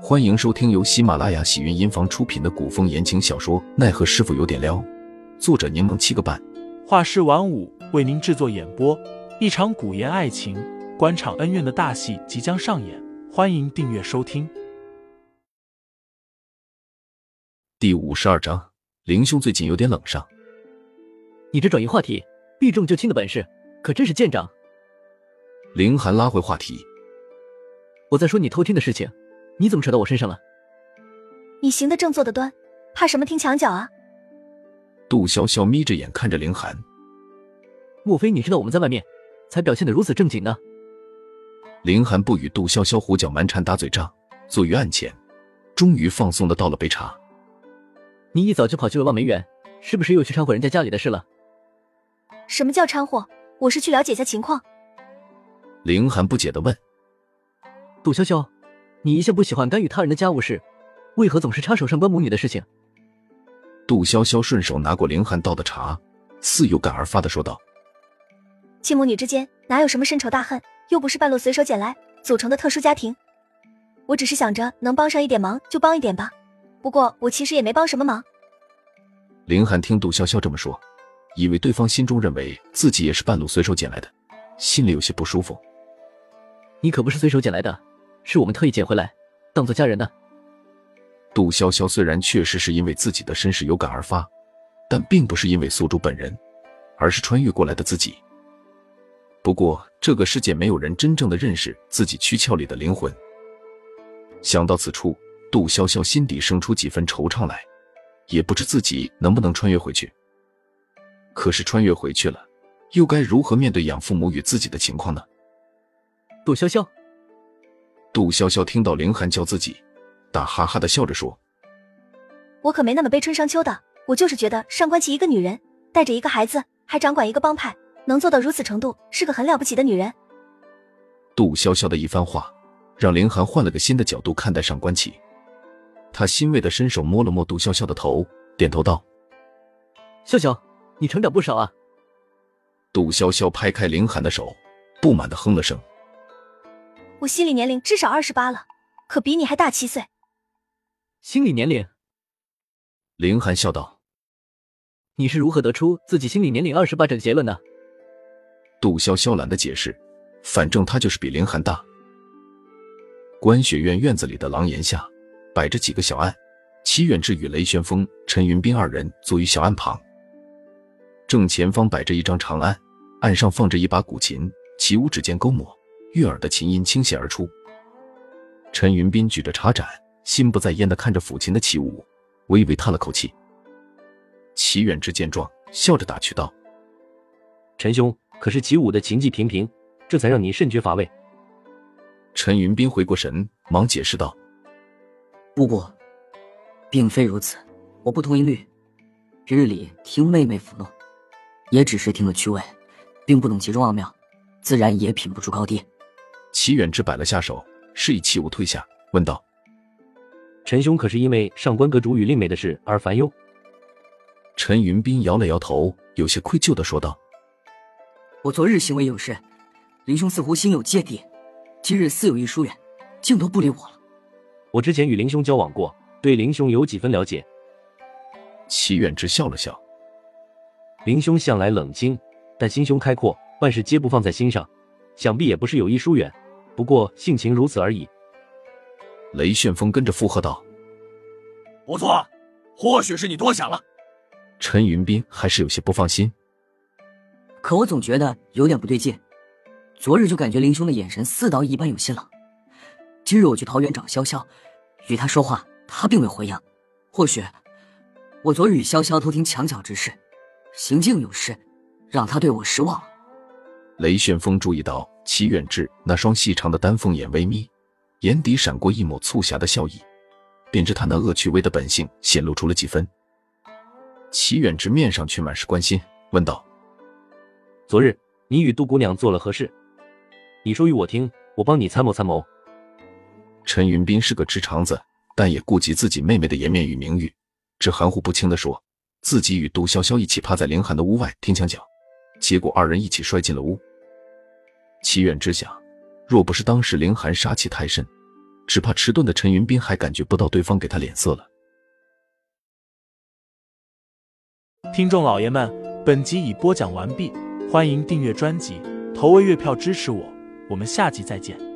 欢迎收听由喜马拉雅喜云音房出品的古风言情小说《奈何师傅有点撩》，作者柠檬七个半，画师晚舞为您制作演播。一场古言爱情、官场恩怨的大戏即将上演，欢迎订阅收听。第52章，林兄最近有点冷上。你这转移话题、避重就轻的本事，可真是见长。林寒拉回话题，我在说你偷听的事情。你怎么扯到我身上了？你行得正坐得端，怕什么听墙角啊？杜潇潇眯着眼看着凌寒，莫非你知道我们在外面才表现得如此正经呢？凌寒不与杜潇潇胡搅蛮缠打嘴仗，坐于案前，终于放松地倒了杯茶。你一早就跑去了望梅园，是不是又去掺和人家家里的事了？什么叫掺和？我是去了解一下情况。凌寒不解地问，杜潇潇，你一向不喜欢干预他人的家务事，为何总是插手上官母女的事情？杜潇潇顺手拿过凌寒倒的茶，似有感而发地说道，亲母女之间哪有什么深仇大恨，又不是半路随手捡来组成的特殊家庭，我只是想着能帮上一点忙就帮一点吧，不过我其实也没帮什么忙。凌寒听杜潇潇这么说，以为对方心中认为自己也是半路随手捡来的，心里有些不舒服。你可不是随手捡来的，是我们特意捡回来当做家人的。杜潇潇虽然确实是因为自己的身世有感而发，但并不是因为宿主本人，而是穿越过来的自己。不过这个世界没有人真正的认识自己躯壳里的灵魂。想到此处，杜潇潇心底生出几分惆怅来，也不知自己能不能穿越回去。可是穿越回去了，又该如何面对养父母与自己的情况呢？杜潇潇，杜潇潇听到凌寒叫自己，大哈哈地笑着说，我可没那么悲春伤秋的，我就是觉得上官琪一个女人带着一个孩子还掌管一个帮派，能做到如此程度，是个很了不起的女人。杜潇潇的一番话让凌寒换了个新的角度看待上官琪，他欣慰地伸手摸了摸杜潇潇的头，点头道，潇潇，你成长不少啊。杜潇潇拍开凌寒的手，不满地哼了声，我心理年龄至少28了，可比你还大7岁。心理年龄？凌寒笑道，你是如何得出自己心理年龄28这个结论呢？杜潇潇懒得解释，反正他就是比凌寒大。观学院院子里的廊檐下摆着几个小案，齐远志与雷旋风、陈云斌二人坐于小案旁，正前方摆着一张长案，案上放着一把古琴，其五指尖勾抹，悦耳的琴音倾泻而出。陈云斌举着茶盏，心不在焉地看着抚琴的起舞，微微叹了口气。齐远志见状，笑着打趣道，陈兄，可是起舞的琴技平平，这才让你甚觉乏味。陈云斌回过神，忙解释道，不过并非如此，我不同一律，日里听妹妹抚弄，也只是听个趣味，并不懂其中奥妙，自然也品不出高低。齐远志摆了下手，示意器物退下，问道，陈兄可是因为上官阁主与令妹的事而烦忧？陈云斌摇了摇头，有些愧疚地说道，我昨日行为有失，林兄似乎心有芥蒂，今日似有意疏远，竟都不理我了。我之前与林兄交往过，对林兄有几分了解。齐远志笑了笑，林兄向来冷清，但心胸开阔，万事皆不放在心上，想必也不是有意疏远，不过性情如此而已。雷旋风跟着附和道，不错，或许是你多想了。陈云斌还是有些不放心，可我总觉得有点不对劲，昨日就感觉林兄的眼神似刀一般有些冷，今日我去桃园找潇潇，与他说话，他并未回应，或许我昨日与潇潇偷听墙角之事，行径有失，让他对我失望了。雷旋风注意到齐远志那双细长的丹凤眼微眯，眼底闪过一抹促狭的笑意，便知他那恶趣味的本性显露出了几分。齐远志面上却满是关心，问道，昨日你与杜姑娘做了何事？你说与我听，我帮你参谋参谋。陈云斌是个直肠子，但也顾及自己妹妹的颜面与名誉，只含糊不清地说自己与杜潇潇一起趴在凌寒的屋外听墙角，结果二人一起摔进了屋。齐远之想，若不是当时凌寒杀气太甚，只怕迟钝的陈云斌还感觉不到对方给他脸色了。听众老爷们，本集已播讲完毕，欢迎订阅专辑，投喂月票支持我，我们下集再见。